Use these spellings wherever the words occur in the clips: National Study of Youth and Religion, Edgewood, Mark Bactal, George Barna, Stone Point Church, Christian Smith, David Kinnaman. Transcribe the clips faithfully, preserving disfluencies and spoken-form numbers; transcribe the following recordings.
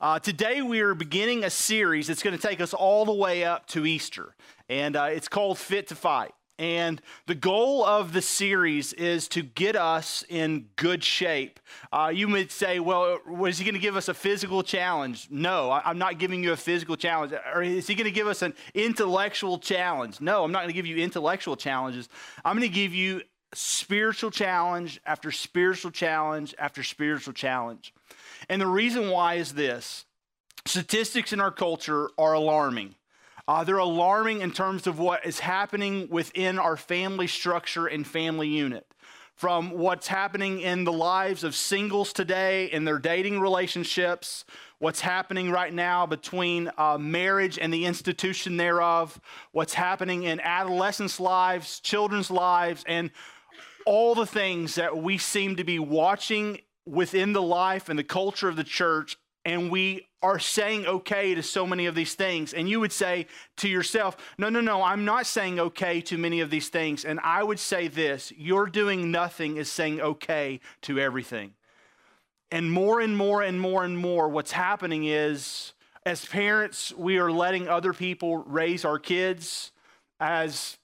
Uh, today we are beginning a series that's going to take us all the way up to Easter, and uh, it's called Fit to Fight. And the goal of the series is to get us in good shape. Uh, you might say, well, is he going to give us a physical challenge? No, I'm not giving you a physical challenge. Or is he going to give us an intellectual challenge? No, I'm not going to give you intellectual challenges. I'm going to give you spiritual challenge after spiritual challenge after spiritual challenge. And the reason why is this. Statistics in our culture are alarming. Uh, they're alarming in terms of what is happening within our family structure and family unit. From what's happening in the lives of singles today and their dating relationships, what's happening right now between uh, marriage and the institution thereof, what's happening in adolescents' lives, children's lives, and all the things that we seem to be watching within the life and the culture of the church. And we are saying okay to so many of these things. And you would say to yourself, no, no, no, I'm not saying okay to many of these things. And I would say this, you're doing nothing is saying okay to everything. And more and more and more and more, what's happening is, as parents, we are letting other people raise our kids. As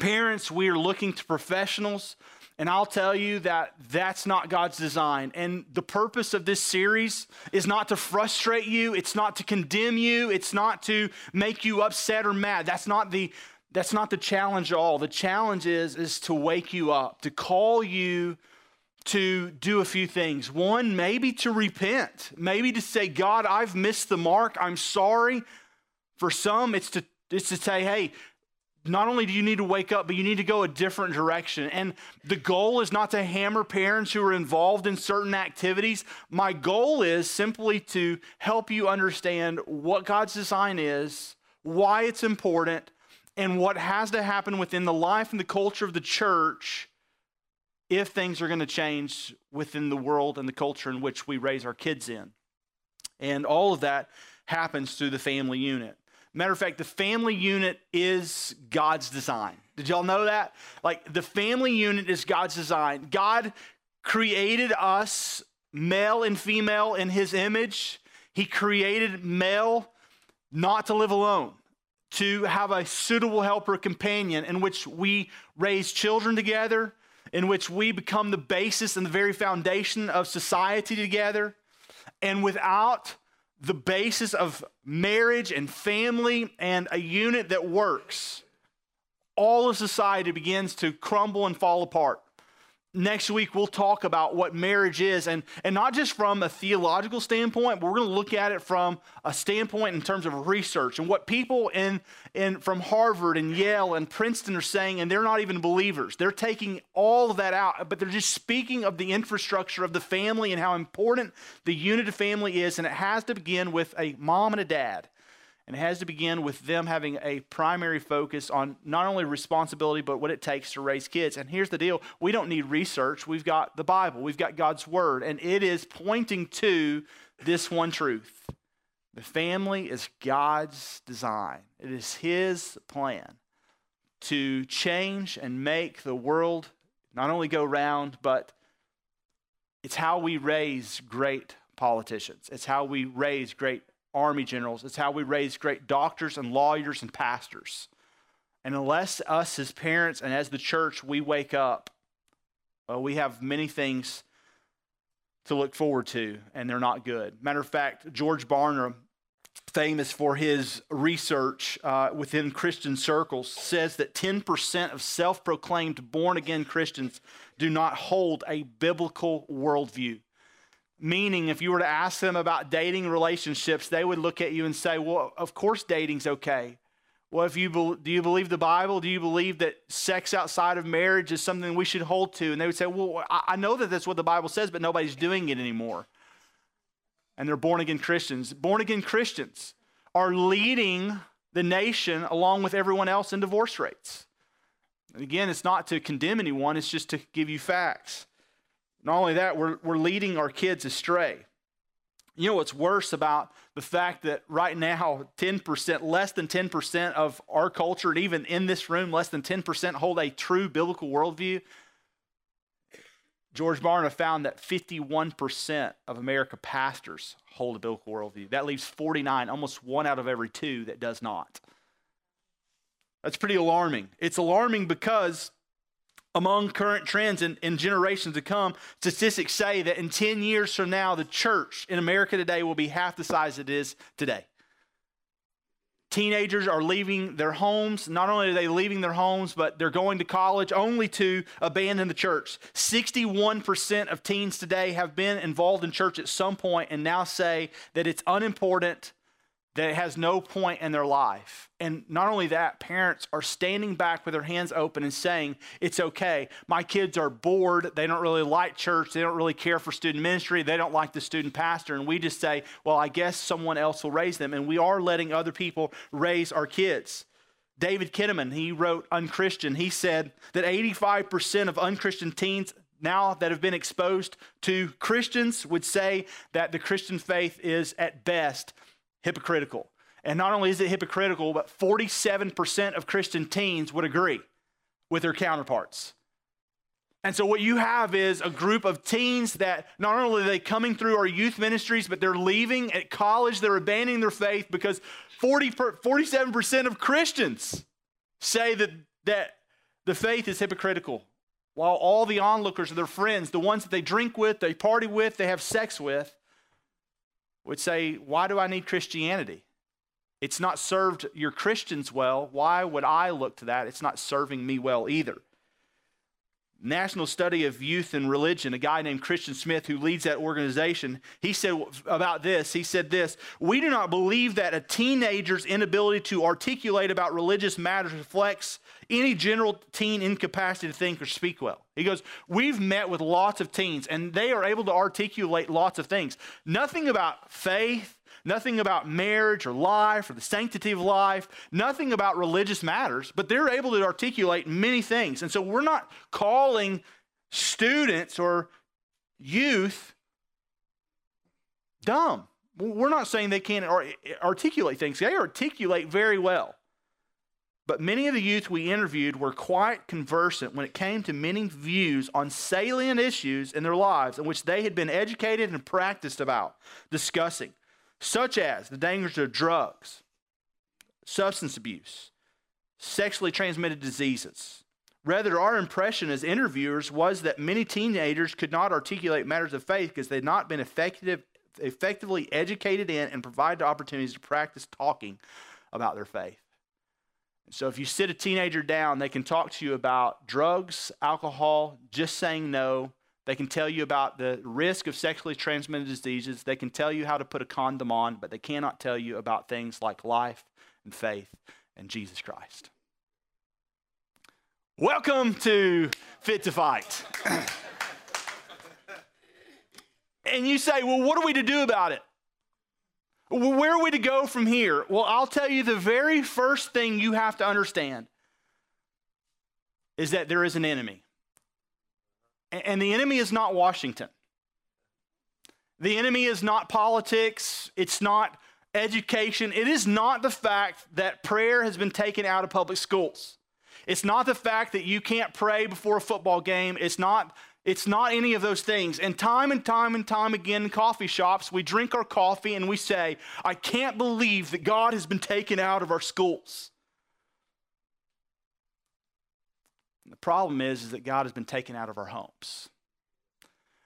parents, we are looking to professionals. And I'll tell you that that's not God's design. And the purpose of this series is not to frustrate you. It's not to condemn you. It's not to make you upset or mad. That's not the, that's not the challenge at all. The challenge is, is to wake you up, to call you to do a few things. One, maybe to repent. Maybe to say, God, I've missed the mark. I'm sorry. For some, it's to, it's to say, hey, not only do you need to wake up, but you need to go a different direction. And the goal is not to hammer parents who are involved in certain activities. My goal is simply to help you understand what God's design is, why it's important, and what has to happen within the life and the culture of the church if things are going to change within the world and the culture in which we raise our kids in. And all of that happens through the family unit. Matter of fact, the family unit is God's design. Did y'all know that? Like, the family unit is God's design. God created us, male and female, in his image. He created male not to live alone, to have a suitable helper companion in which we raise children together, in which we become the basis and the very foundation of society together. And without the basis of marriage and family and a unit that works, all of society begins to crumble and fall apart. Next week, we'll talk about what marriage is, and, and not just from a theological standpoint, but we're going to look at it from a standpoint in terms of research and what people in, in from Harvard and Yale and Princeton are saying, and they're not even believers. They're taking all of that out, but they're just speaking of the infrastructure of the family and how important the unit of family is, and it has to begin with a mom and a dad, and it has to begin with them having a primary focus on not only responsibility, but what it takes to raise kids. And here's the deal. We don't need research. We've got the Bible. We've got God's word. And it is pointing to this one truth. The family is God's design. It is his plan to change and make the world not only go round, but it's how we raise great politicians. It's how we raise great army generals. It's how we raise great doctors and lawyers and pastors. And unless us as parents and as the church, we wake up, well, we have many things to look forward to, and they're not good. Matter of fact, George Barna, famous for his research uh, within Christian circles, says that ten percent of self-proclaimed born-again Christians do not hold a biblical worldview. Meaning, if you were to ask them about dating relationships, they would look at you and say, well, of course dating's okay. Well, if you be- do you believe the Bible? Do you believe that sex outside of marriage is something we should hold to? And they would say, well, I, I know that that's what the Bible says, but nobody's doing it anymore. And they're born-again Christians. Born-again Christians are leading the nation along with everyone else in divorce rates. And again, it's not to condemn anyone. It's just to give you facts. Not only that, we're, we're leading our kids astray. You know what's worse about the fact that right now, ten percent, less than ten percent of our culture, and even in this room, less than ten percent hold a true biblical worldview? George Barna found that fifty-one percent of America pastors hold a biblical worldview. That leaves forty-nine, almost one out of every two, that does not. That's pretty alarming. It's alarming because among current trends and, and generations to come, statistics say that in ten years from now, the church in America today will be half the size it is today. Teenagers are leaving their homes. Not only are they leaving their homes, but they're going to college only to abandon the church. sixty-one percent of teens today have been involved in church at some point and now say that it's unimportant, that it has no point in their life. And not only that, parents are standing back with their hands open and saying, it's okay. My kids are bored. They don't really like church. They don't really care for student ministry. They don't like the student pastor. And we just say, well, I guess someone else will raise them. And we are letting other people raise our kids. David Kinnaman, he wrote Unchristian. He said that eighty-five percent of unchristian teens now that have been exposed to Christians would say that the Christian faith is at best hypocritical. And not only is it hypocritical, but forty-seven percent of Christian teens would agree with their counterparts. And so what you have is a group of teens that not only are they coming through our youth ministries, but they're leaving at college, they're abandoning their faith because forty, forty-seven percent of Christians say that, that the faith is hypocritical, while all the onlookers are their friends, the ones that they drink with, they party with, they have sex with, would say, why do I need Christianity? It's not served your Christians well. Why would I look to that? It's not serving me well either. National Study of Youth and Religion, a guy named Christian Smith who leads that organization, he said about this, he said this, we do not believe that a teenager's inability to articulate about religious matters reflects any general teen incapacity to think or speak well. He goes, we've met with lots of teens and they are able to articulate lots of things. Nothing about faith, nothing about marriage or life or the sanctity of life, nothing about religious matters, but they're able to articulate many things. And so we're not calling students or youth dumb. We're not saying they can't articulate things. They articulate very well. But many of the youth we interviewed were quite conversant when it came to many views on salient issues in their lives in which they had been educated and practiced about discussing, such as the dangers of drugs, substance abuse, sexually transmitted diseases. Rather, our impression as interviewers was that many teenagers could not articulate matters of faith because they had not been effective, effectively educated in and provided opportunities to practice talking about their faith. So if you sit a teenager down, they can talk to you about drugs, alcohol, just saying no. They can tell you about the risk of sexually transmitted diseases. They can tell you how to put a condom on, but they cannot tell you about things like life and faith and Jesus Christ. Welcome to Fit to Fight. And you say, well, what are we to do about it? Where are we to go from here? Well, I'll tell you the very first thing you have to understand is that there is an enemy. And the enemy is not Washington. The enemy is not politics. It's not education. It is not the fact that prayer has been taken out of public schools. It's not the fact that you can't pray before a football game. It's not It's not any of those things. And time and time and time again in coffee shops, we drink our coffee and we say, I can't believe that God has been taken out of our schools. And the problem is, is that God has been taken out of our homes.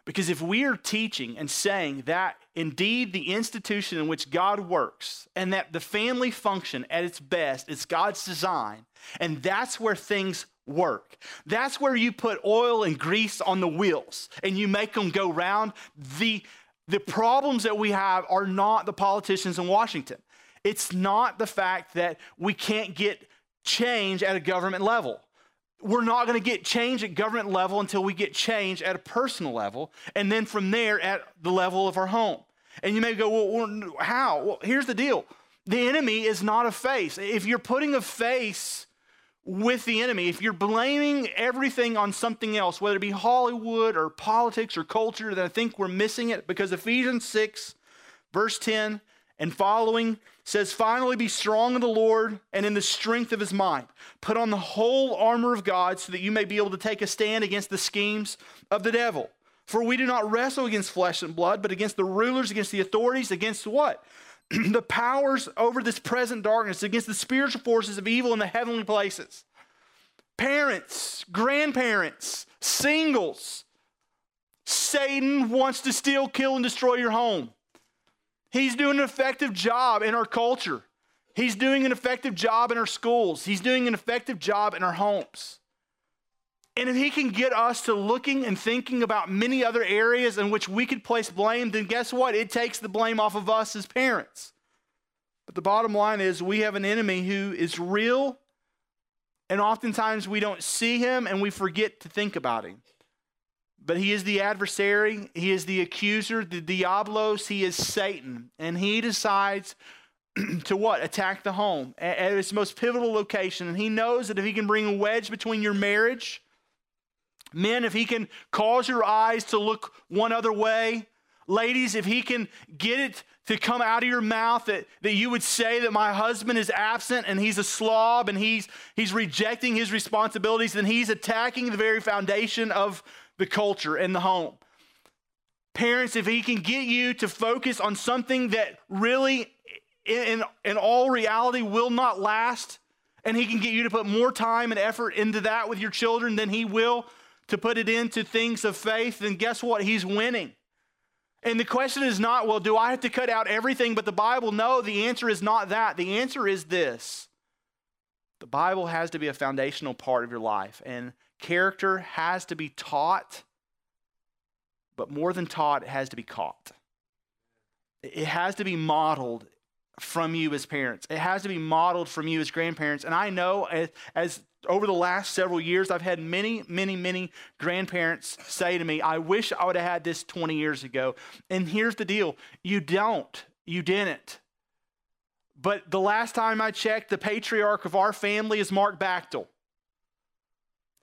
Because if we are teaching and saying that indeed the institution in which God works and that the family function at its best, it's God's design, and that's where things work. That's where you put oil and grease on the wheels and you make them go round. The, the problems that we have are not the politicians in Washington. It's not the fact that we can't get change at a government level. We're not going to get change at government level until we get change at a personal level, and then from there at the level of our home. And you may go, well, how? Well, here's the deal. The enemy is not a face. If you're putting a face with the enemy, if you're blaming everything on something else, whether it be Hollywood or politics or culture, then I think we're missing it, because Ephesians six, verse ten and following says, finally be strong in the Lord and in the strength of his might. Put on the whole armor of God so that you may be able to take a stand against the schemes of the devil. For we do not wrestle against flesh and blood, but against the rulers, against the authorities, against what? The powers over this present darkness, against the spiritual forces of evil in the heavenly places. Parents, grandparents, singles, Satan wants to steal, kill, and destroy your home. He's doing an effective job in our culture. He's doing an effective job in our schools. He's doing an effective job in our homes. And if he can get us to looking and thinking about many other areas in which we could place blame, then guess what? It takes the blame off of us as parents. But the bottom line is we have an enemy who is real, and oftentimes we don't see him and we forget to think about him. But he is the adversary, he is the accuser, the diablos, he is Satan. And he decides to what? Attack the home at, at its most pivotal location. And he knows that if he can bring a wedge between your marriage, men, if he can cause your eyes to look one other way. Ladies, if he can get it to come out of your mouth that, that you would say that my husband is absent and he's a slob and he's, he's rejecting his responsibilities, then he's attacking the very foundation of the culture and the home. Parents, if he can get you to focus on something that really, in, in all reality, will not last, and he can get you to put more time and effort into that with your children than he will to put it into things of faith, then guess what? He's winning. And the question is not, well, do I have to cut out everything but the Bible? No, the answer is not that. The answer is this. The Bible has to be a foundational part of your life, and character has to be taught, but more than taught, it has to be caught. It has to be modeled from you as parents. It has to be modeled from you as grandparents. And I know as, as over the last several years, I've had many, many, many grandparents say to me, I wish I would have had this twenty years ago. And here's the deal. You don't. You didn't. But the last time I checked, the patriarch of our family is Mark Bactal.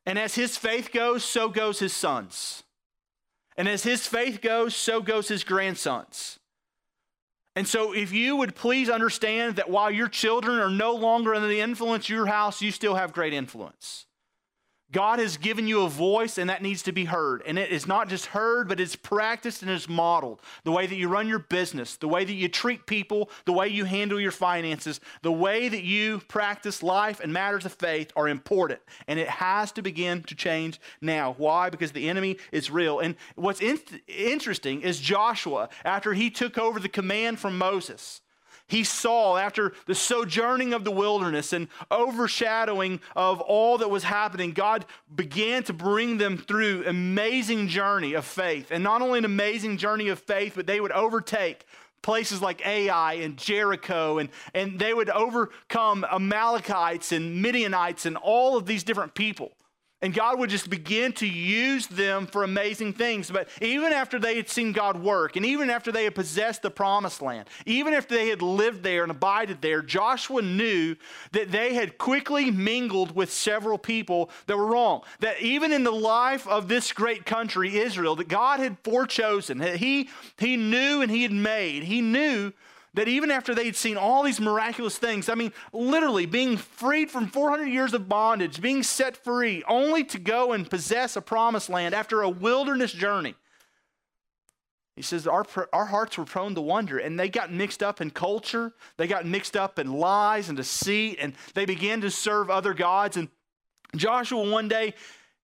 And as his faith goes, so goes his sons. And as his faith goes, so goes his grandsons. And so if you would please understand that while your children are no longer under the influence of your house, you still have great influence. God has given you a voice, and that needs to be heard. And it is not just heard, but it's practiced and it's modeled. The way that you run your business, the way that you treat people, the way you handle your finances, the way that you practice life and matters of faith are important. And it has to begin to change now. Why? Because the enemy is real. And what's in- interesting is Joshua, after he took over the command from Moses, he saw after the sojourning of the wilderness and overshadowing of all that was happening, God began to bring them through an amazing journey of faith. And not only an amazing journey of faith, but they would overtake places like Ai and Jericho, and, and they would overcome Amalekites and Midianites and all of these different people. And God would just begin to use them for amazing things. But even after they had seen God work, and even after they had possessed the promised land, even if they had lived there and abided there, Joshua knew that they had quickly mingled with several people that were wrong. That even in the life of this great country, Israel, that God had forechosen, that he, he knew and he had made, he knew that even after they'd seen all these miraculous things, I mean, literally being freed from four hundred years of bondage, being set free, only to go and possess a promised land after a wilderness journey. He says our, our hearts were prone to wonder, and they got mixed up in culture. They got mixed up in lies and deceit, and they began to serve other gods. And Joshua one day,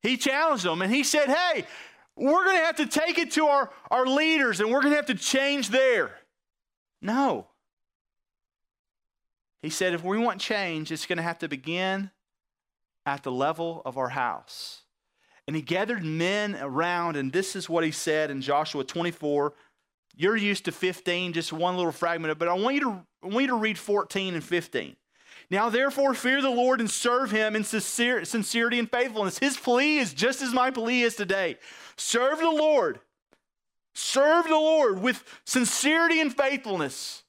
he challenged them, and he said, hey, we're going to have to take it to our, our leaders, and we're going to have to change there. No. He said, if we want change, it's going to have to begin at the level of our house. And he gathered men around, and this is what he said in Joshua twenty-four. You're used to fifteen, just one little fragment, but I want you to, I want you to read fourteen and fifteen. Now, therefore, fear the Lord and serve him in sincere, sincerity and faithfulness. His plea is just as my plea is today. Serve the Lord. Serve the Lord with sincerity and faithfulness.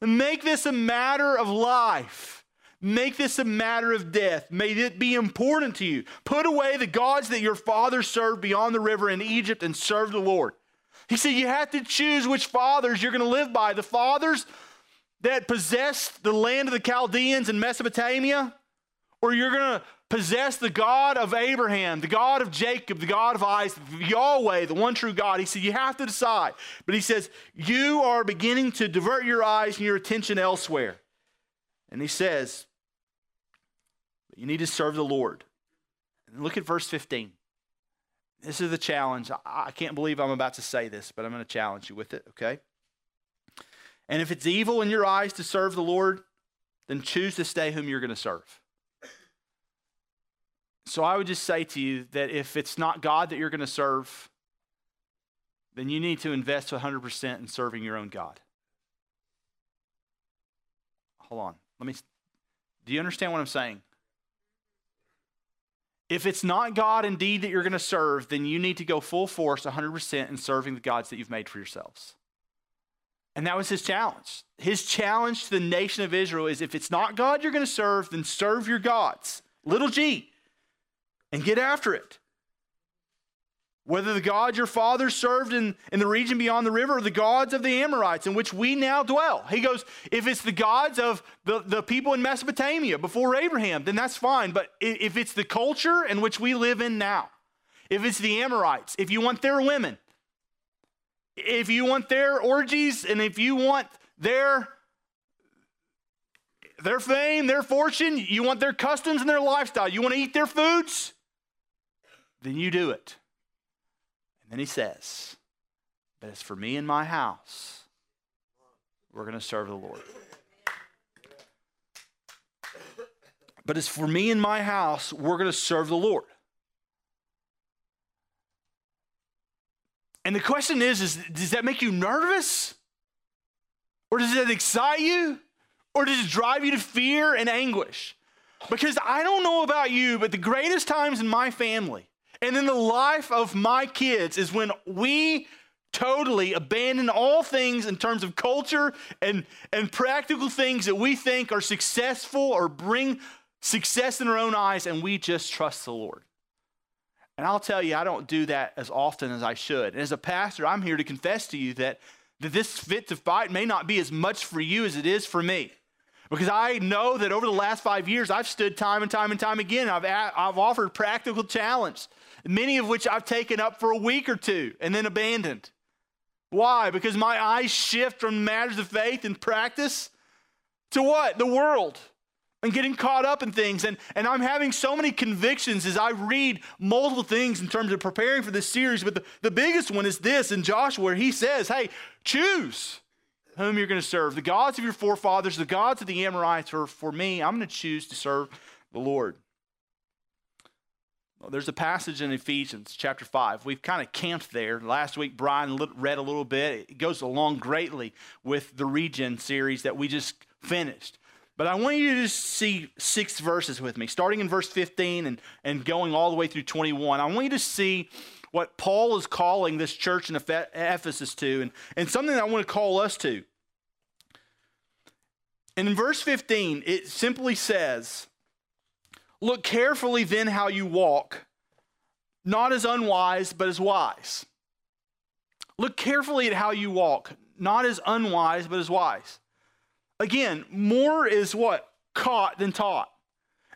Make this a matter of life. Make this a matter of death. May it be important to you. Put away the gods that your fathers served beyond the river in Egypt and serve the Lord. He said you have to choose which fathers you're going to live by. The fathers that possessed the land of the Chaldeans in Mesopotamia, or you're going to possess the God of Abraham, the God of Jacob, the God of Isaac, Yahweh, the one true God. He said, you have to decide. But he says, you are beginning to divert your eyes and your attention elsewhere. And he says, you need to serve the Lord. And look at verse fifteen. This is the challenge. I can't believe I'm about to say this, but I'm going to challenge you with it, okay? And if it's evil in your eyes to serve the Lord, then choose this day whom you're going to serve. So I would just say to you that if it's not God that you're going to serve, then you need to invest one hundred percent in serving your own God. Hold on. Let me. Do you understand what I'm saying? If it's not God indeed that you're going to serve, then you need to go full force one hundred percent in serving the gods that you've made for yourselves. And that was his challenge. His challenge to the nation of Israel is if it's not God you're going to serve, then serve your gods, little g, and get after it. Whether the God your father served in, in the region beyond the river or the gods of the Amorites in which we now dwell. He goes, if it's the gods of the, the people in Mesopotamia before Abraham, then that's fine. But if it's the culture in which we live in now, if it's the Amorites, if you want their women, if you want their orgies, and if you want their, their fame, their fortune, you want their customs and their lifestyle, you want to eat their foods, then you do it. And he says, but as for me and my house, we're going to serve the Lord. But as for me and my house, we're going to serve the Lord. And the question is, is, does that make you nervous? Or does it excite you? Or does it drive you to fear and anguish? Because I don't know about you, but the greatest times in my family and in the life of my kids is when we totally abandon all things in terms of culture and, and practical things that we think are successful or bring success in our own eyes, and we just trust the Lord. And I'll tell you, I don't do that as often as I should. And as a pastor, I'm here to confess to you that, that this fit to fight may not be as much for you as it is for me. Because I know that over the last five years, I've stood time and time and time again. I've, I've offered practical challenge, many of which I've taken up for a week or two and then abandoned. Why? Because my eyes shift from matters of faith and practice to what? The world. And getting caught up in things. And, and I'm having so many convictions as I read multiple things in terms of preparing for this series. But the, the biggest one is this in Joshua, where he says, hey, choose whom you're going to serve. The gods of your forefathers, the gods of the Amorites, or for me, I'm going to choose to serve the Lord. Well, there's a passage in Ephesians chapter five. We've kind of camped there. Last week, Brian read a little bit. It goes along greatly with the Regen series that we just finished. But I want you to see six verses with me, starting in verse fifteen and, and going all the way through twenty-one. I want you to see what Paul is calling this church in Ephesus to, and, and something that I want to call us to. And in verse fifteen, it simply says, look carefully then how you walk, not as unwise, but as wise. Look carefully at how you walk, not as unwise, but as wise. Again, more is what? Caught than taught.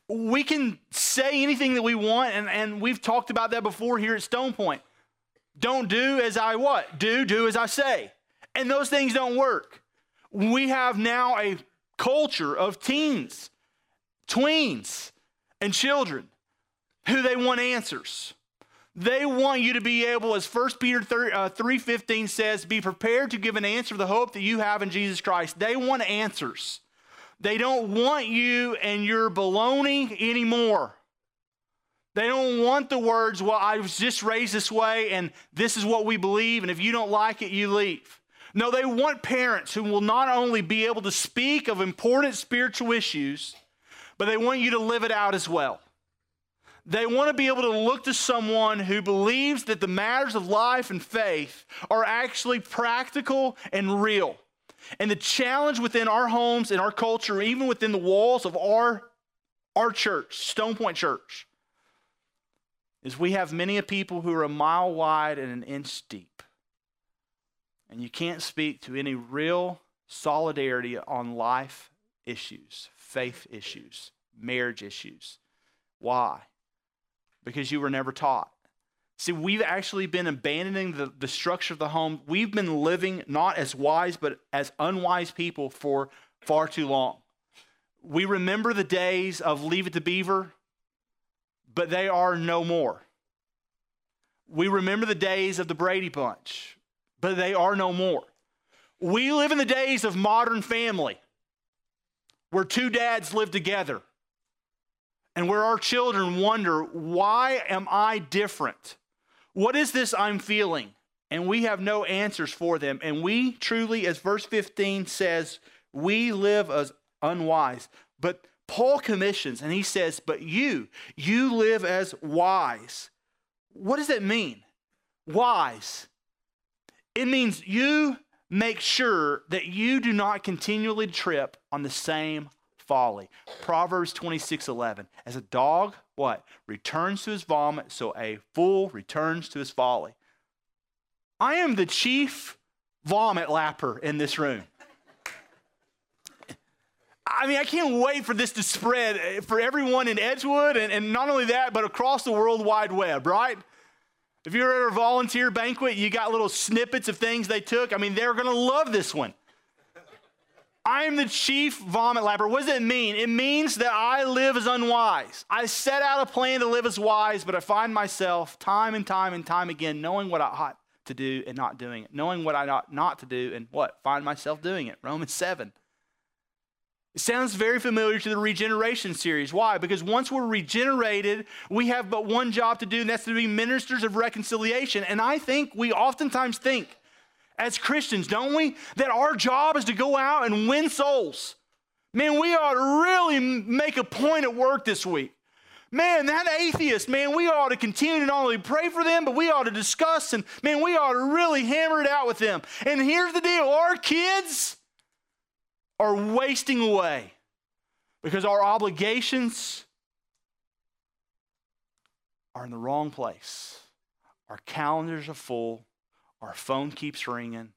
We can say anything that we want, and, and we've talked about that before here at Stone Point. Don't do as I what? Do, do as I say. And those things don't work. We have now a culture of teens, tweens, and children who they want answers. They want you to be able, as First Peter three fifteen says, be prepared to give an answer to the hope that you have in Jesus Christ. They want answers. They don't want you and your baloney anymore. They don't want the words, well, I was just raised this way, and this is what we believe, and if you don't like it, you leave. No, they want parents who will not only be able to speak of important spiritual issues, but they want you to live it out as well. They want to be able to look to someone who believes that the matters of life and faith are actually practical and real. And the challenge within our homes and our culture, even within the walls of our, our church, Stone Point Church, is we have many people who are a mile wide and an inch deep. And you can't speak to any real solidarity on life issues, faith issues, marriage issues, Why? Because you were never taught. See, we've actually been abandoning the, the structure of the home. We've been living not as wise, but as unwise people for far too long. We remember the days of Leave It to Beaver, but they are no more. We remember the days of the Brady Bunch, but they are no more. We live in the days of Modern Family, where two dads live together, and where our children wonder, why am I different? What is this I'm feeling? And we have no answers for them. And we truly, as verse fifteen says, we live as unwise. But Paul commissions, and he says, but you, you live as wise. What does that mean? Wise. It means you make sure that you do not continually trip on the same folly. Proverbs twenty-six eleven. As a dog, what? Returns to his vomit, so a fool returns to his folly. I am the chief vomit lapper in this room. I mean, I can't wait for this to spread for everyone in Edgewood, and, and not only that, but across the world wide web, right? If you're at a volunteer banquet, you got little snippets of things they took. I mean, they're going to love this one. I am the chief vomit lapper. What does it mean? It means that I live as unwise. I set out a plan to live as wise, but I find myself time and time and time again knowing what I ought to do and not doing it, knowing what I ought not to do and what? Find myself doing it. Romans seven. It sounds very familiar to the regeneration series. Why? Because once we're regenerated, we have but one job to do, and that's to be ministers of reconciliation. And I think we oftentimes think, as Christians, don't we, that our job is to go out and win souls. Man, we ought to really make a point at work this week. Man, that atheist, man, we ought to continue to not only pray for them, but we ought to discuss, and man, we ought to really hammer it out with them. And here's the deal, our kids are wasting away because our obligations are in the wrong place. Our calendars are full, our phone keeps ringing,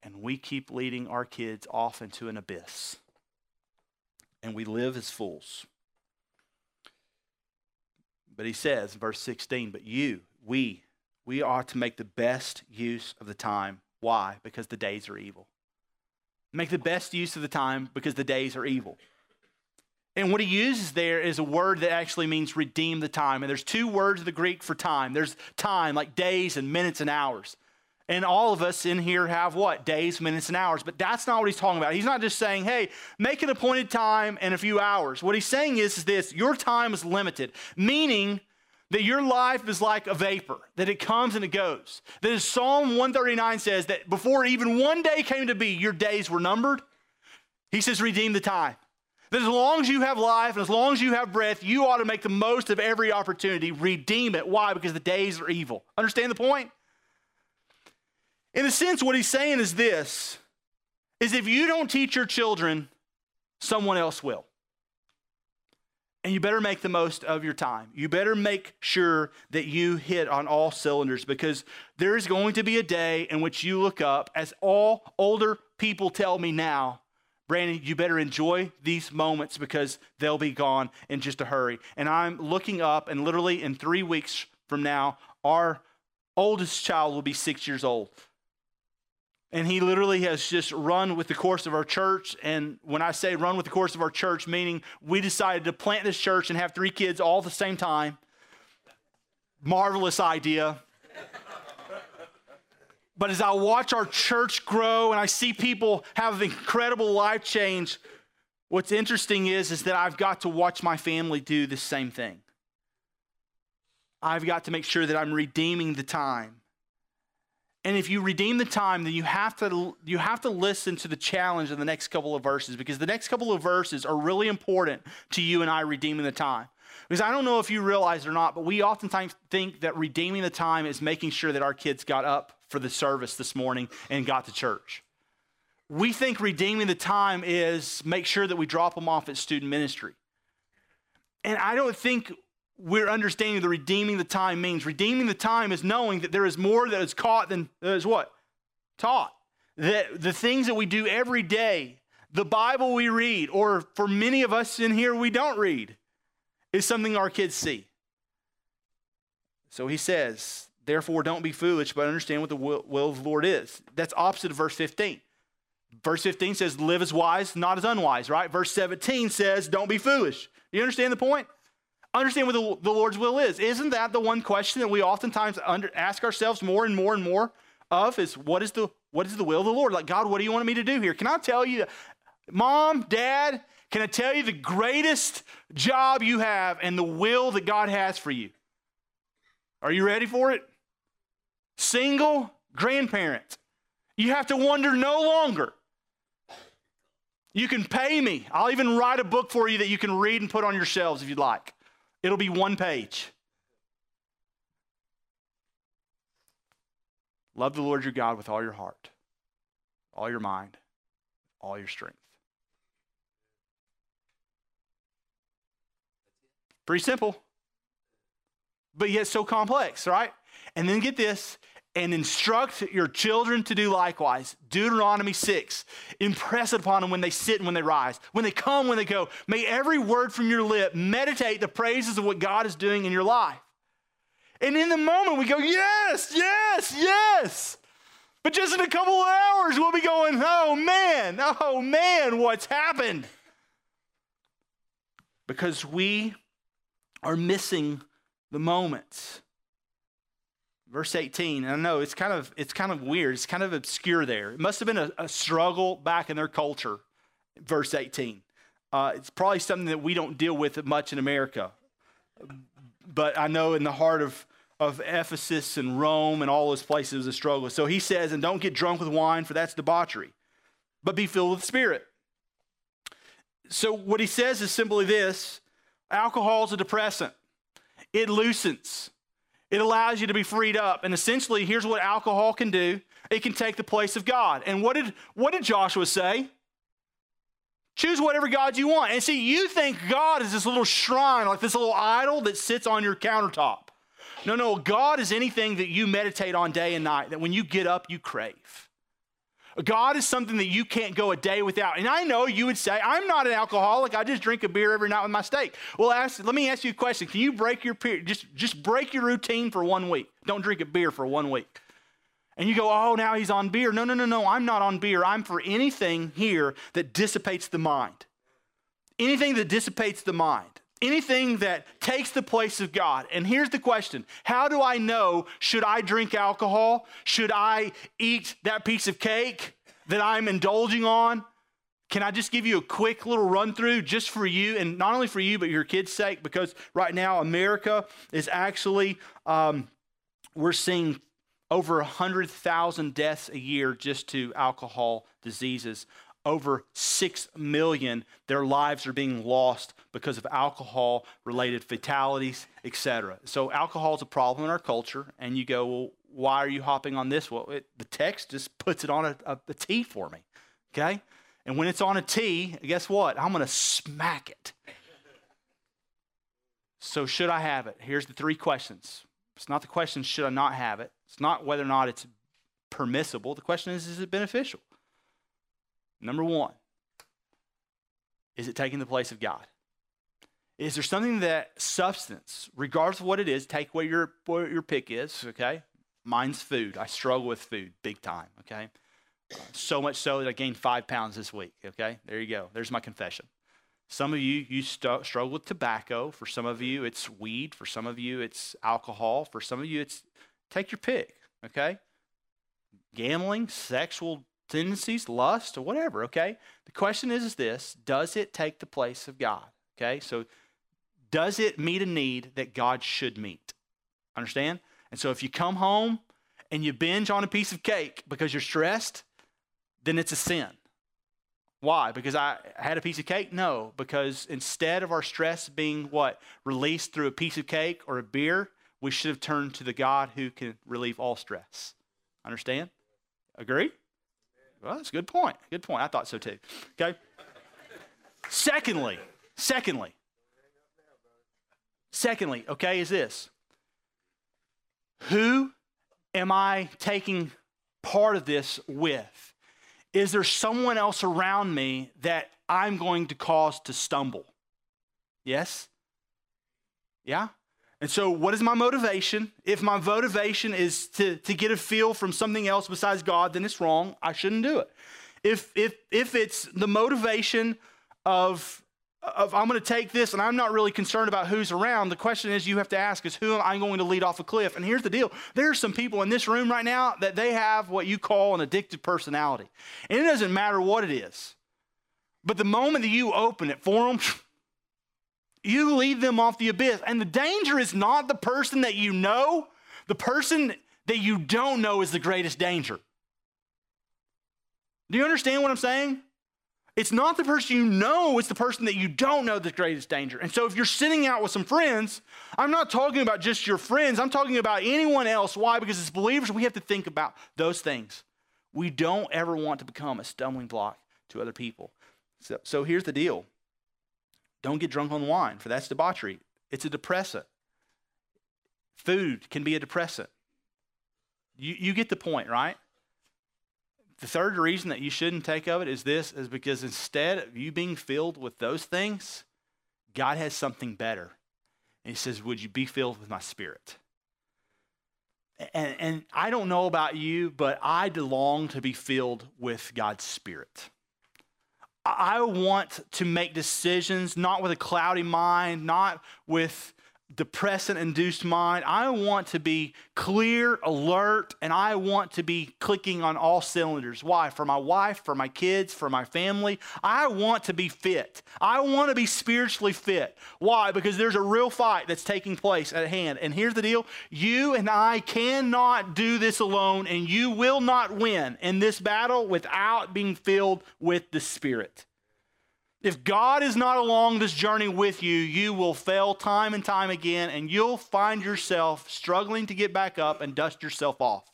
and we keep leading our kids off into an abyss. And we live as fools. But he says in verse sixteen, but you, we, we ought to make the best use of the time. Why? Because the days are evil. Make the best use of the time because the days are evil. And what he uses there is a word that actually means redeem the time. And there's two words in the Greek for time. There's time, like days and minutes and hours. And all of us in here have what? Days, minutes, and hours. But that's not what he's talking about. He's not just saying, hey, make an appointed time and a few hours. What he's saying is, is this, your time is limited, meaning that your life is like a vapor, that it comes and it goes. That as Psalm one thirty-nine says, that before even one day came to be, your days were numbered. He says, redeem the time. That as long as you have life and as long as you have breath, you ought to make the most of every opportunity. Redeem it. Why? Because the days are evil. Understand the point? In a sense, what he's saying is this, is if you don't teach your children, someone else will. And you better make the most of your time. You better make sure that you hit on all cylinders, because there is going to be a day in which you look up, as all older people tell me now, Brandon, you better enjoy these moments because they'll be gone in just a hurry. And I'm looking up, and literally in three weeks from now, our oldest child will be six years old. And he literally has just run with the course of our church. And when I say run with the course of our church, meaning we decided to plant this church and have three kids all at the same time. Marvelous idea. But as I watch our church grow and I see people have incredible life change, what's interesting is, is that I've got to watch my family do the same thing. I've got to make sure that I'm redeeming the time. And if you redeem the time, then you have to you have to listen to the challenge in the next couple of verses, because the next couple of verses are really important to you and I redeeming the time. Because I don't know if you realize or not, but we oftentimes think that redeeming the time is making sure that our kids got up for the service this morning and got to church. We think redeeming the time is make sure that we drop them off at student ministry. And I don't think we're understanding the redeeming the time means. Redeeming the time is knowing that there is more that is caught than that is what? Taught. That the things that we do every day, the Bible we read, or for many of us in here, we don't read, is something our kids see. So he says, therefore don't be foolish, but understand what the will, will of the Lord is. That's opposite of verse fifteen. Verse fifteen says, live as wise, not as unwise, right? Verse seventeen says, don't be foolish. Do you understand the point? Understand what the, the Lord's will is. Isn't that the one question that we oftentimes under, ask ourselves more and more and more of is, what is the what is the will of the Lord? Like, God, what do you want me to do here? Can I tell you, Mom, Dad, can I tell you the greatest job you have and the will that God has for you? Are you ready for it? Single grandparent. You have to wonder no longer. You can pay me. I'll even write a book for you that you can read and put on your shelves if you'd like. It'll be one page. Love the Lord your God with all your heart, all your mind, all your strength. Pretty simple, but yet so complex, right? And then get this, and instruct your children to do likewise. Deuteronomy six, impress upon them when they sit and when they rise, when they come, when they go. May every word from your lip meditate the praises of what God is doing in your life. And in the moment we go, yes, yes, yes. But just in a couple of hours, we'll be going, oh man, oh man, what's happened? Because we are missing the moments. Verse eighteen, and I know it's kind of it's kind of weird. It's kind of obscure there. It must have been a, a struggle back in their culture, verse eighteen. Uh, it's probably something that we don't deal with much in America. But I know in the heart of, of Ephesus and Rome and all those places, it was a struggle. So he says, and don't get drunk with wine, for that's debauchery, but be filled with the Spirit. So what he says is simply this: alcohol is a depressant. It loosens. It allows you to be freed up. And essentially, here's what alcohol can do. It can take the place of God. And what did, what did Joshua say? Choose whatever God you want. And see, you think God is this little shrine, like this little idol that sits on your countertop. No, no, God is anything that you meditate on day and night, that when you get up, you crave. God is something that you can't go a day without. And I know you would say, I'm not an alcoholic. I just drink a beer every night with my steak. Well, ask, let me ask you a question. Can you break your just just break your routine for one week? Don't drink a beer for one week. And you go, oh, now he's on beer. No, no, no, no. I'm not on beer. I'm for anything here that dissipates the mind. Anything that dissipates the mind. Anything that takes the place of God. And here's the question. How do I know, should I drink alcohol? Should I eat that piece of cake that I'm indulging on? Can I just give you a quick little run through just for you, and not only for you, but your kids' sake? Because right now, America is actually, um, we're seeing over one hundred thousand deaths a year just to alcohol diseases. Over six million, their lives are being lost because of alcohol-related fatalities, et cetera. So alcohol is a problem in our culture, and you go, well, why are you hopping on this? Well, it, the text just puts it on a, a, a T for me, okay? And when it's on a T, guess what? I'm going to smack it. So should I have it? Here's the three questions. It's not the question, should I not have it? It's not whether or not it's permissible. The question is, is it beneficial? Number one, is it taking the place of God? Is there something that substance, regardless of what it is, take what your, what your pick is, okay? Mine's food. I struggle with food big time, okay? Uh, so much so that I gained five pounds this week, okay? There you go. There's my confession. Some of you, you st- struggle with tobacco. For some of you, it's weed. For some of you, it's alcohol. For some of you, it's take your pick, okay? Gambling, sexual tendencies, lust, or whatever, okay? The question is, is this, does it take the place of God, okay? So does it meet a need that God should meet? Understand? And so if you come home and you binge on a piece of cake because you're stressed, then it's a sin. Why? Because I had a piece of cake? No, because instead of our stress being what? Released through a piece of cake or a beer, we should have turned to the God who can relieve all stress. Understand? Agree? Well, that's a good point. Good point. I thought so too. Okay. secondly, secondly, secondly, okay, is this. Who am I taking part of this with? Is there someone else around me that I'm going to cause to stumble? Yes? Yeah? And so what is my motivation? If my motivation is to, to get a feel from something else besides God, then it's wrong. I shouldn't do it. If if if it's the motivation of, of I'm going to take this and I'm not really concerned about who's around, the question is you have to ask is who am I going to lead off a cliff? And here's the deal. There are some people in this room right now that they have what you call an addictive personality. And it doesn't matter what it is. But the moment that you open it for them, you lead them off the abyss. And the danger is not the person that you know. The person that you don't know is the greatest danger. Do you understand what I'm saying? It's not the person you know, it's the person that you don't know the greatest danger. And so if you're sitting out with some friends, I'm not talking about just your friends, I'm talking about anyone else. Why? Because as believers, we have to think about those things. We don't ever want to become a stumbling block to other people. So, so here's the deal. Don't get drunk on wine, for that's debauchery. It's a depressant. Food can be a depressant. You, you get the point, right? The third reason that you shouldn't take of it is this, is because instead of you being filled with those things, God has something better. And he says, would you be filled with my spirit? And, and I don't know about you, but I long to be filled with God's spirit. I want to make decisions, not with a cloudy mind, not with depressant-induced mind. I want to be clear, alert, and I want to be clicking on all cylinders. Why? For my wife, for my kids, for my family. I want to be fit. I want to be spiritually fit. Why? Because there's a real fight that's taking place at hand. And here's the deal. You and I cannot do this alone, and you will not win in this battle without being filled with the Spirit. If God is not along this journey with you, you will fail time and time again, and you'll find yourself struggling to get back up and dust yourself off.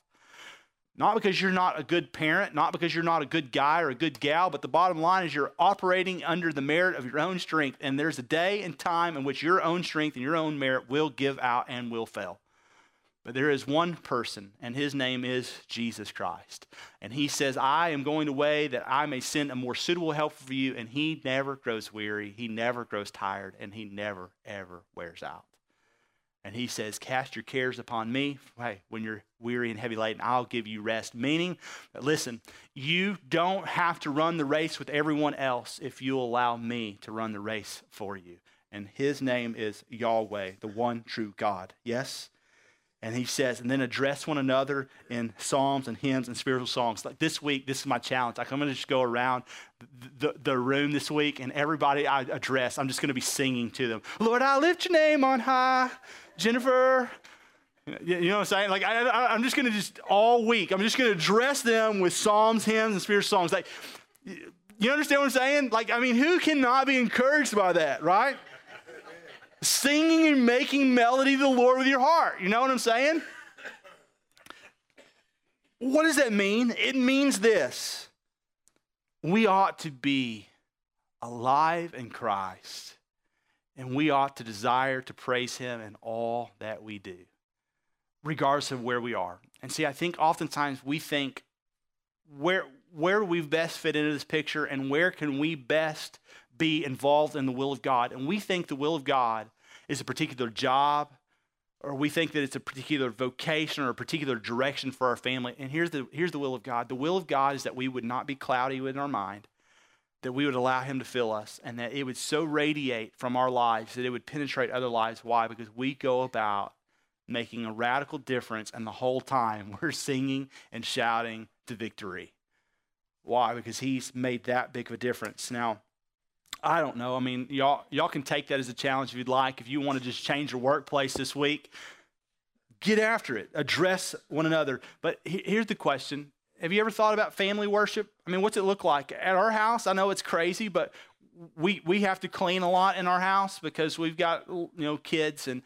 Not because you're not a good parent, not because you're not a good guy or a good gal, but the bottom line is you're operating under the merit of your own strength, and there's a day and time in which your own strength and your own merit will give out and will fail. But there is one person, and his name is Jesus Christ. And he says, I am going away that I may send a more suitable help for you. And he never grows weary. He never grows tired. And he never, ever wears out. And he says, cast your cares upon me. Hey, when you're weary and heavy laden, I'll give you rest. Meaning, listen, you don't have to run the race with everyone else if you allow me to run the race for you. And his name is Yahweh, the one true God. Yes? And he says, and then address one another in psalms and hymns and spiritual songs. Like this week, this is my challenge. Like I'm going to just go around the, the room this week, and everybody I address, I'm just going to be singing to them. Lord, I lift your name on high. Jennifer, you know what I'm saying? Like I, I, I'm just going to just all week, I'm just going to address them with psalms, hymns, and spiritual songs. Like, you understand what I'm saying? Like, I mean, who cannot be encouraged by that, right? Singing and making melody to the Lord with your heart. You know what I'm saying? What does that mean? It means this. We ought to be alive in Christ, and we ought to desire to praise him in all that we do, regardless of where we are. And see, I think oftentimes we think, where, where do we best fit into this picture, and where can we best be involved in the will of God? And we think the will of God is a particular job, or we think that it's a particular vocation or a particular direction for our family. And here's the, here's the will of God. The will of God is that we would not be cloudy in our mind, that we would allow him to fill us, and that it would so radiate from our lives that it would penetrate other lives. Why? Because we go about making a radical difference, and the whole time we're singing and shouting to victory. Why? Because he's made that big of a difference. Now, I don't know. I mean, y'all y'all can take that as a challenge if you'd like. If you want to just change your workplace this week, get after it. Address one another. But he, here's the question. Have you ever thought about family worship? I mean, what's it look like? At our house, I know it's crazy, but we we have to clean a lot in our house because we've got, you know, kids. And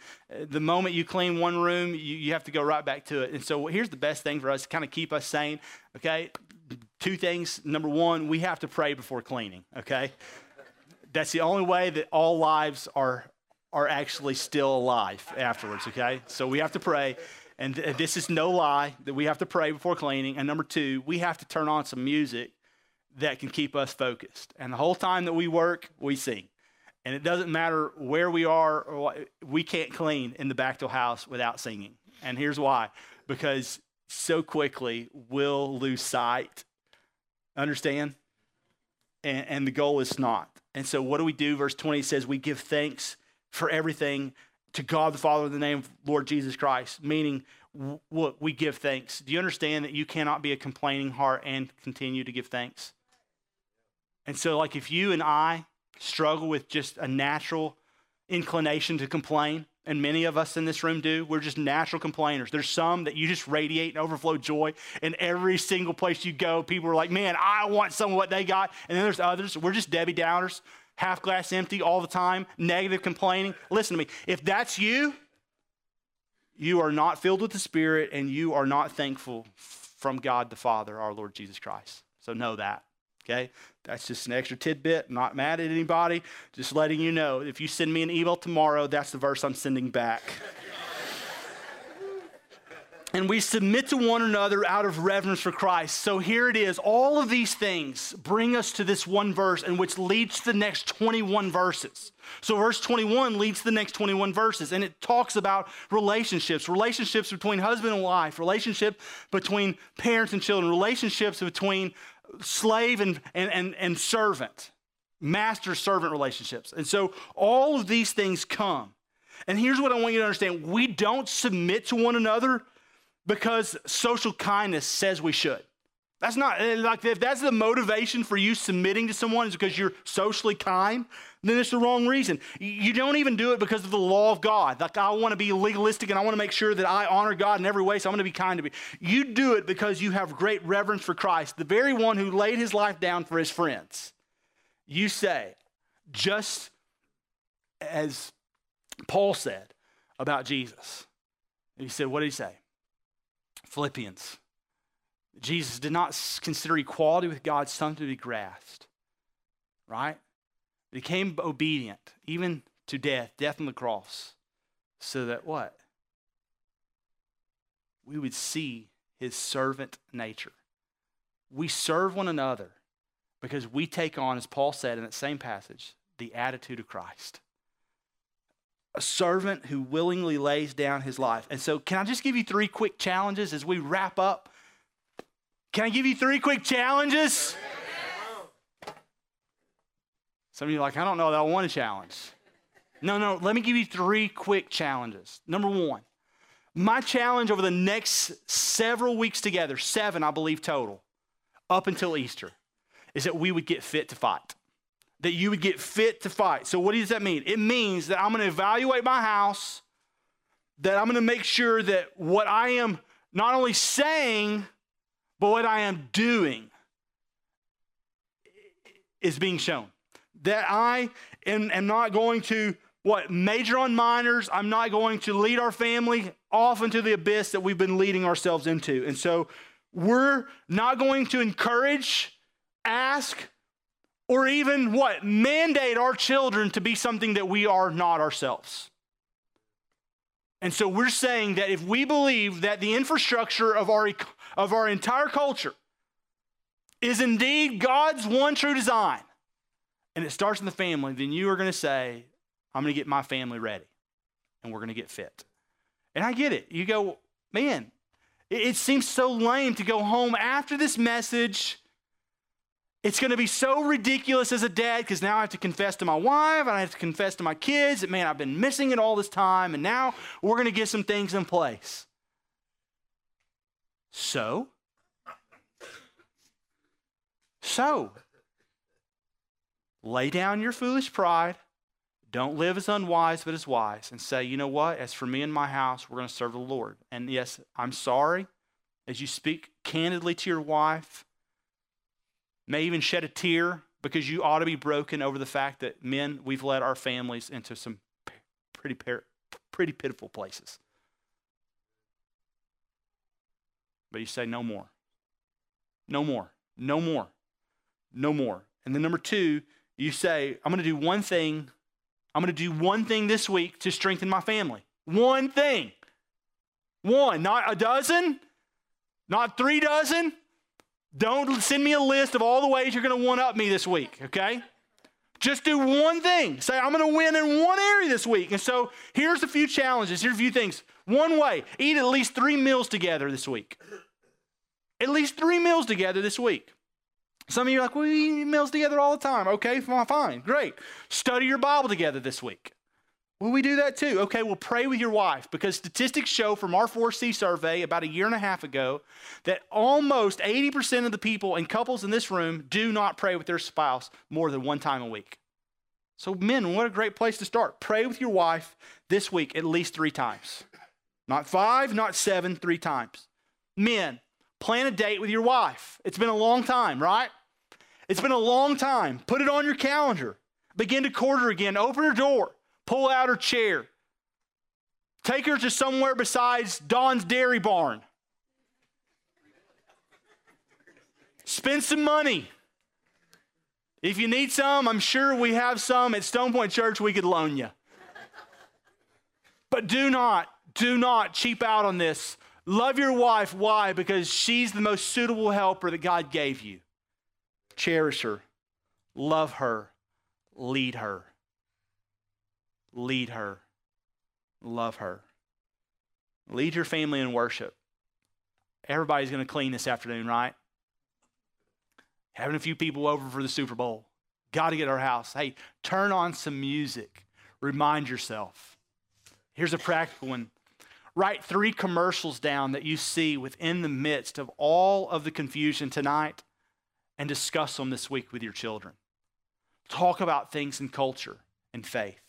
the moment you clean one room, you, you have to go right back to it. And so here's the best thing for us to kind of keep us sane, okay? Two things. Number one, we have to pray before cleaning, okay? That's the only way that all lives are, are actually still alive afterwards, okay? So we have to pray, and th this is no lie, that we have to pray before cleaning. And number two, we have to turn on some music that can keep us focused. And the whole time that we work, we sing. And it doesn't matter where we are or what, we can't clean in the Bactal house without singing. And here's why. Because so quickly we'll lose sight. Understand? And, and the goal is not. And so what do we do? Verse twenty says, we give thanks for everything to God the Father in the name of Lord Jesus Christ. Meaning, look, we give thanks. Do you understand that you cannot be a complaining heart and continue to give thanks? And so, like, if you and I struggle with just a natural inclination to complain, and many of us in this room do, we're just natural complainers. There's some that you just radiate and overflow joy, and every single place you go, people are like, man, I want some of what they got. And then there's others, we're just Debbie Downers, half glass empty all the time, negative complaining. Listen to me, if that's you, you are not filled with the Spirit, and you are not thankful from God the Father, our Lord Jesus Christ. So know that. Okay, that's just an extra tidbit. Not mad at anybody. Just letting you know, if you send me an email tomorrow, that's the verse I'm sending back. And we submit to one another out of reverence for Christ. So here it is. All of these things bring us to this one verse, and which leads to the next twenty-one verses. So verse twenty-one leads to the next twenty-one verses, and it talks about relationships, relationships between husband and wife, relationship between parents and children, relationships between slave and, and, and, and servant, master-servant relationships. And so all of these things come. And here's what I want you to understand. We don't submit to one another because social kindness says we should. That's not, like, if that's the motivation for you submitting to someone is because you're socially kind, then it's the wrong reason. You don't even do it because of the law of God. Like, I want to be legalistic and I want to make sure that I honor God in every way, so I'm going to be kind to me. You do it because you have great reverence for Christ, the very one who laid his life down for his friends. You say, just as Paul said about Jesus. He said, what did he say? Philippians. Jesus did not consider equality with God something to be grasped, right? He became obedient, even to death, death on the cross, so that what? We would see his servant nature. We serve one another because we take on, as Paul said in that same passage, the attitude of Christ. A servant who willingly lays down his life. And so can I just give you three quick challenges as we wrap up? Can I give you three quick challenges? Yes. Some of you are like, I don't know that I want a challenge. No, no, let me give you three quick challenges. Number one, my challenge over the next several weeks together, seven, I believe, total, up until Easter, is that we would get fit to fight, that you would get fit to fight. So what does that mean? It means that I'm going to evaluate my house, that I'm going to make sure that what I am not only saying, but what I am doing is being shown. That I am, am not going to, what, major on minors. I'm not going to lead our family off into the abyss that we've been leading ourselves into. And so we're not going to encourage, ask, or even, what, mandate our children to be something that we are not ourselves. And so we're saying that if we believe that the infrastructure of our of our entire culture is indeed God's one true design, and it starts in the family, then you are going to say, I'm going to get my family ready, and we're going to get fit. And I get it. You go, man, it, it seems so lame to go home after this message. It's going to be so ridiculous as a dad because now I have to confess to my wife and I have to confess to my kids that, man, I've been missing it all this time, and now we're going to get some things in place. So? So? Lay down your foolish pride. Don't live as unwise but as wise, and say, you know what? As for me and my house, we're going to serve the Lord. And yes, I'm sorry. As you speak candidly to your wife, may even shed a tear because you ought to be broken over the fact that, men, we've led our families into some pretty, pretty pitiful places. But you say, no more, no more, no more, no more. And then number two, you say, I'm going to do one thing. I'm going to do one thing this week to strengthen my family. One thing. One, not a dozen, not three dozen. Don't send me a list of all the ways you're going to one-up me this week, okay? Just do one thing. Say, I'm going to win in one area this week. And so here's a few challenges. Here's a few things. One way, eat at least three meals together this week. At least three meals together this week. Some of you are like, well, we eat meals together all the time. Okay, fine, great. Study your Bible together this week. Will we do that too? Okay, well, pray with your wife, because statistics show from our four C survey about a year and a half ago that almost eighty percent of the people and couples in this room do not pray with their spouse more than one time a week. So men, what a great place to start. Pray with your wife this week at least three times. Not five, not seven, three times. Men, plan a date with your wife. It's been a long time, right? It's been a long time. Put it on your calendar. Begin to court her again. Open her door. Pull out her chair. Take her to somewhere besides Don's Dairy Barn. Spend some money. If you need some, I'm sure we have some at Stone Point Church we could loan you. But do not, do not cheap out on this. Love your wife. Why? Because she's the most suitable helper that God gave you. Cherish her. Love her. Lead her. Lead her. Love her. Lead your family in worship. Everybody's going to clean this afternoon, right? Having a few people over for the Super Bowl. Got to get our house. Hey, turn on some music. Remind yourself. Here's a practical one. Write three commercials down that you see within the midst of all of the confusion tonight and discuss them this week with your children. Talk about things in culture and faith.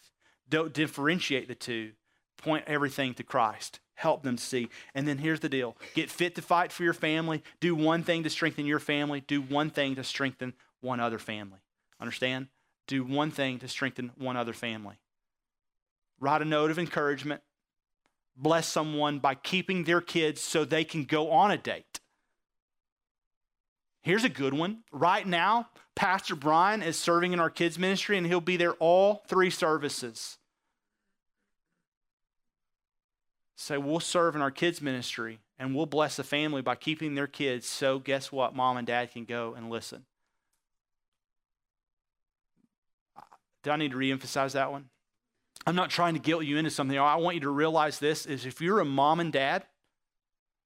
Don't differentiate the two. Point everything to Christ. Help them see. And then here's the deal. Get fit to fight for your family. Do one thing to strengthen your family. Do one thing to strengthen one other family. Understand? Do one thing to strengthen one other family. Write a note of encouragement. Bless someone by keeping their kids so they can go on a date. Here's a good one. Right now, Pastor Brian is serving in our kids ministry, and he'll be there all three services. So we'll serve in our kids ministry, and we'll bless the family by keeping their kids. So guess what? Mom and Dad can go and listen. Do I need to reemphasize that one? I'm not trying to guilt you into something. I want you to realize this is if you're a mom and dad,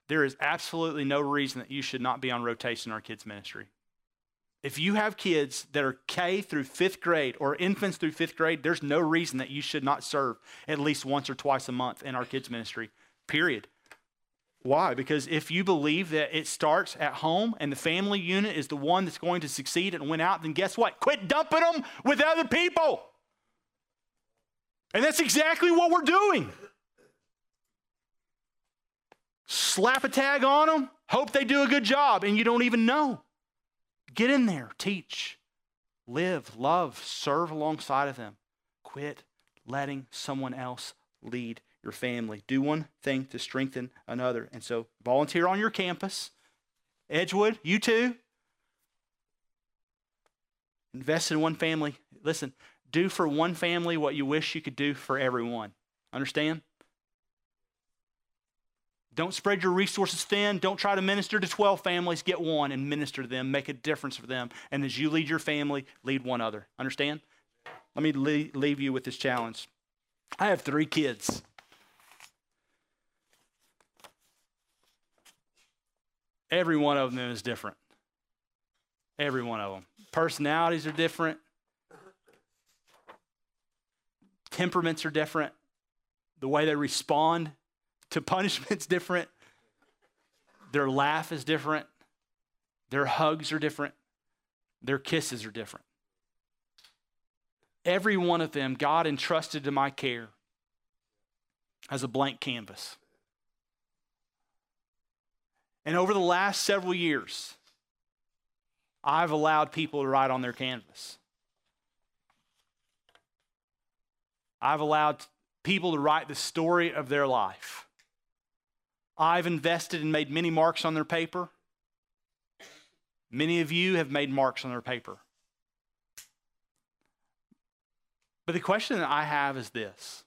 there is absolutely no reason that you should not be on rotation in our kids ministry. If you have kids that are K through fifth grade or infants through fifth grade, there's no reason that you should not serve at least once or twice a month in our kids ministry, period. Why? Because if you believe that it starts at home and the family unit is the one that's going to succeed and win out, then guess what? Quit dumping them with other people. And that's exactly what we're doing. Slap a tag on them, hope they do a good job, and you don't even know. Get in there, teach, live, love, serve alongside of them. Quit letting someone else lead your family. Do one thing to strengthen another. And so volunteer on your campus. Edgewood, you too. Invest in one family. Listen, do for one family what you wish you could do for everyone. Understand? Don't spread your resources thin. Don't try to minister to twelve families. Get one and minister to them. Make a difference for them. And as you lead your family, lead one other. Understand? Let me leave you with this challenge. I have three kids. Every one of them is different. Every one of them. Personalities are different. Temperaments are different. The way they respond to punishment's different. Their laugh is different. Their hugs are different. Their kisses are different. Every one of them, God entrusted to my care as a blank canvas. And over the last several years, I've allowed people to write on their canvas. I've allowed people to write the story of their life. I've invested and made many marks on their paper. Many of you have made marks on their paper. But the question that I have is this.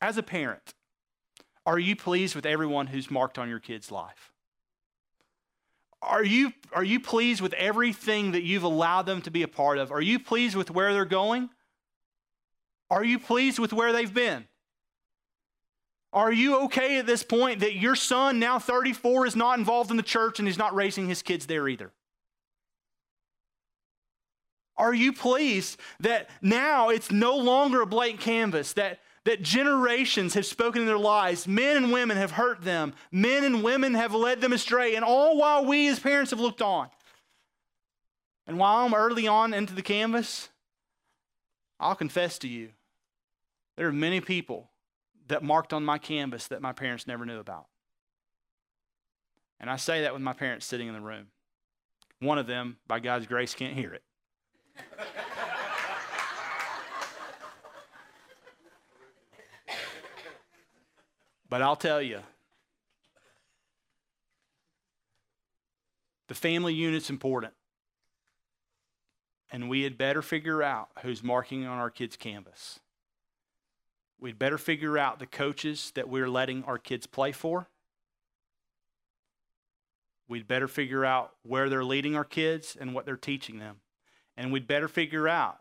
As a parent, are you pleased with everyone who's marked on your kid's life? Are you, are you pleased with everything that you've allowed them to be a part of? Are you pleased with where they're going? Are you pleased with where they've been? Are you okay at this point that your son, now thirty-four, is not involved in the church and he's not raising his kids there either? Are you pleased that now it's no longer a blank canvas, that that generations have spoken in their lives, men and women have hurt them, men and women have led them astray, and all while we as parents have looked on. And while I'm early on into the canvas, I'll confess to you, there are many people that marked on my canvas that my parents never knew about. And I say that with my parents sitting in the room. One of them, by God's grace, can't hear it. But I'll tell you, the family unit's important. And we had better figure out who's marking on our kids' canvas. We'd better figure out the coaches that we're letting our kids play for. We'd better figure out where they're leading our kids and what they're teaching them. And we'd better figure out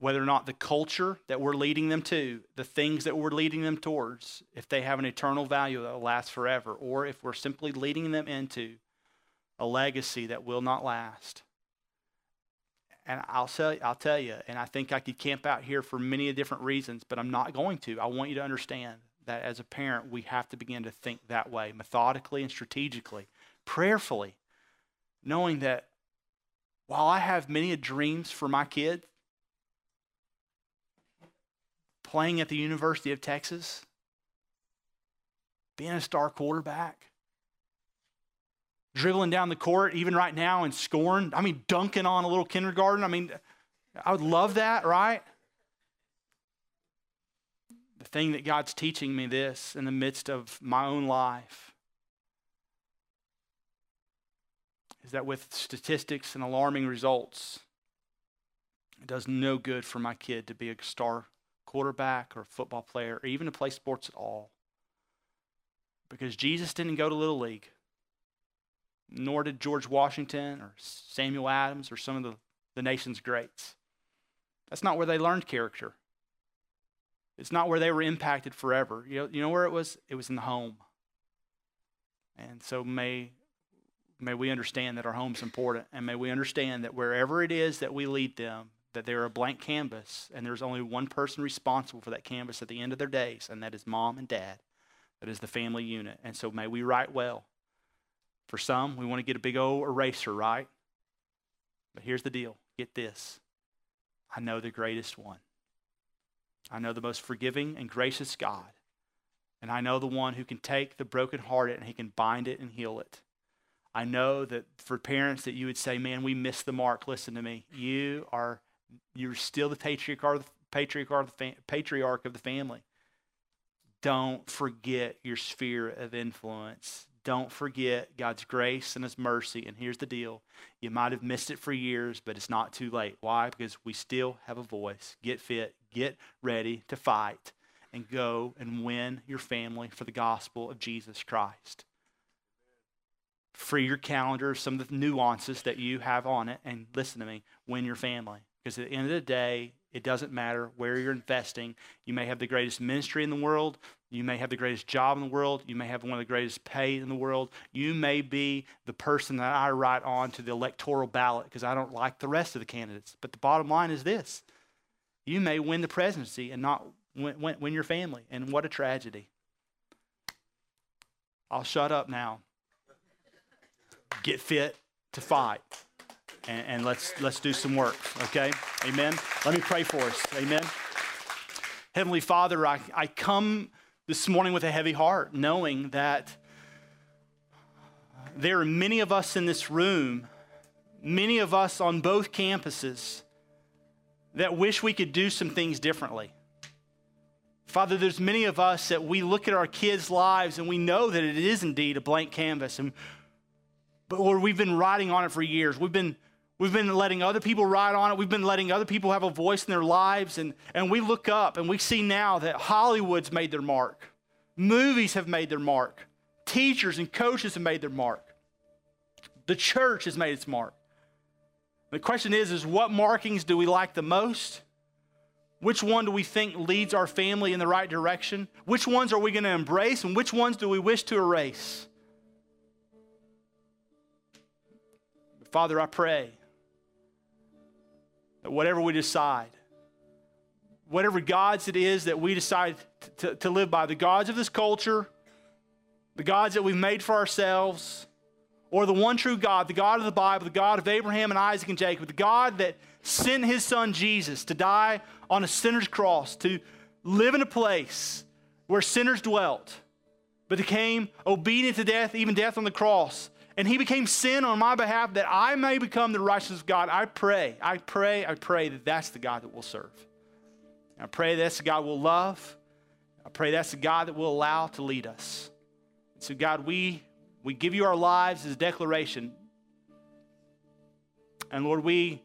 whether or not the culture that we're leading them to, the things that we're leading them towards, if they have an eternal value that will last forever, or if we're simply leading them into a legacy that will not last. And I'll tell, I'll tell you, and I think I could camp out here for many different reasons, but I'm not going to. I want you to understand that as a parent, we have to begin to think that way, methodically and strategically, prayerfully, knowing that while I have many dreams for my kid, playing at the University of Texas, being a star quarterback, dribbling down the court even right now and scoring, I mean, dunking on a little kindergarten. I mean, I would love that, right? The thing that God's teaching me this in the midst of my own life is that with statistics and alarming results, it does no good for my kid to be a star quarterback or a football player or even to play sports at all. Because Jesus didn't go to Little League, nor did George Washington or Samuel Adams or some of the, the nation's greats. That's not where they learned character. It's not where they were impacted forever. You know, you know where it was? It was in the home. And so may, may we understand that our home's important, and may we understand that wherever it is that we lead them, that they're a blank canvas, and there's only one person responsible for that canvas at the end of their days, and that is mom and dad. That is the family unit. And so may we write well. For some, we want to get a big old eraser, right? But here's the deal. Get this. I know the greatest one. I know the most forgiving and gracious God. And I know the one who can take the brokenhearted and he can bind it and heal it. I know that for parents that you would say, man, we missed the mark. Listen to me. You are You're still the patriarch, patriarch of the family. Don't forget your sphere of influence. Don't forget God's grace and his mercy. And here's the deal. You might have missed it for years, but it's not too late. Why? Because we still have a voice. Get fit, get ready to fight, and go and win your family for the gospel of Jesus Christ. Free your calendar, some of the nuances that you have on it, and listen to me, win your family. Because at the end of the day, it doesn't matter where you're investing. You may have the greatest ministry in the world. You may have the greatest job in the world. You may have one of the greatest pay in the world. You may be the person that I write on to the electoral ballot because I don't like the rest of the candidates. But the bottom line is this. You may win the presidency and not win, win, win your family. And what a tragedy. I'll shut up now. Get fit to fight. And, and let's let's do some work, okay? Amen. Let me pray for us. Amen. Heavenly Father, I, I come this morning with a heavy heart, knowing that there are many of us in this room, many of us on both campuses, that wish we could do some things differently. Father, there's many of us that we look at our kids' lives and we know that it is indeed a blank canvas, and but Lord, we've been writing on it for years. We've been We've been letting other people ride on it. We've been letting other people have a voice in their lives. And, and we look up and we see now that Hollywood's made their mark. Movies have made their mark. Teachers and coaches have made their mark. The church has made its mark. The question is, is what markings do we like the most? Which one do we think leads our family in the right direction? Which ones are we going to embrace, and which ones do we wish to erase? Father, I pray that whatever we decide, whatever gods it is that we decide to, to live by, the gods of this culture, the gods that we've made for ourselves, or the one true God, the God of the Bible, the God of Abraham and Isaac and Jacob, the God that sent his son Jesus to die on a sinner's cross, to live in a place where sinners dwelt, but became obedient to death, even death on the cross. And he became sin on my behalf that I may become the righteousness of God. I pray, I pray, I pray that that's the God that we'll serve. I pray that's the God we'll love. I pray that's the God that we'll allow to lead us. And so God, we, we give you our lives as a declaration. And Lord, we,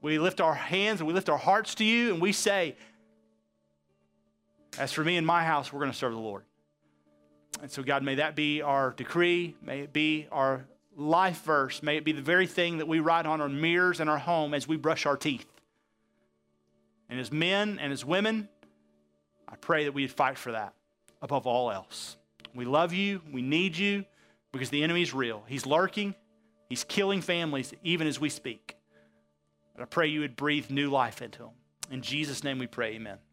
we lift our hands and we lift our hearts to you, and we say, as for me and my house, we're going to serve the Lord. And so, God, may that be our decree. May it be our life verse. May it be the very thing that we write on our mirrors and our home as we brush our teeth. And as men and as women, I pray that we would fight for that above all else. We love you. We need you, because the enemy is real. He's lurking. He's killing families even as we speak. And I pray you would breathe new life into them. In Jesus' name we pray, amen.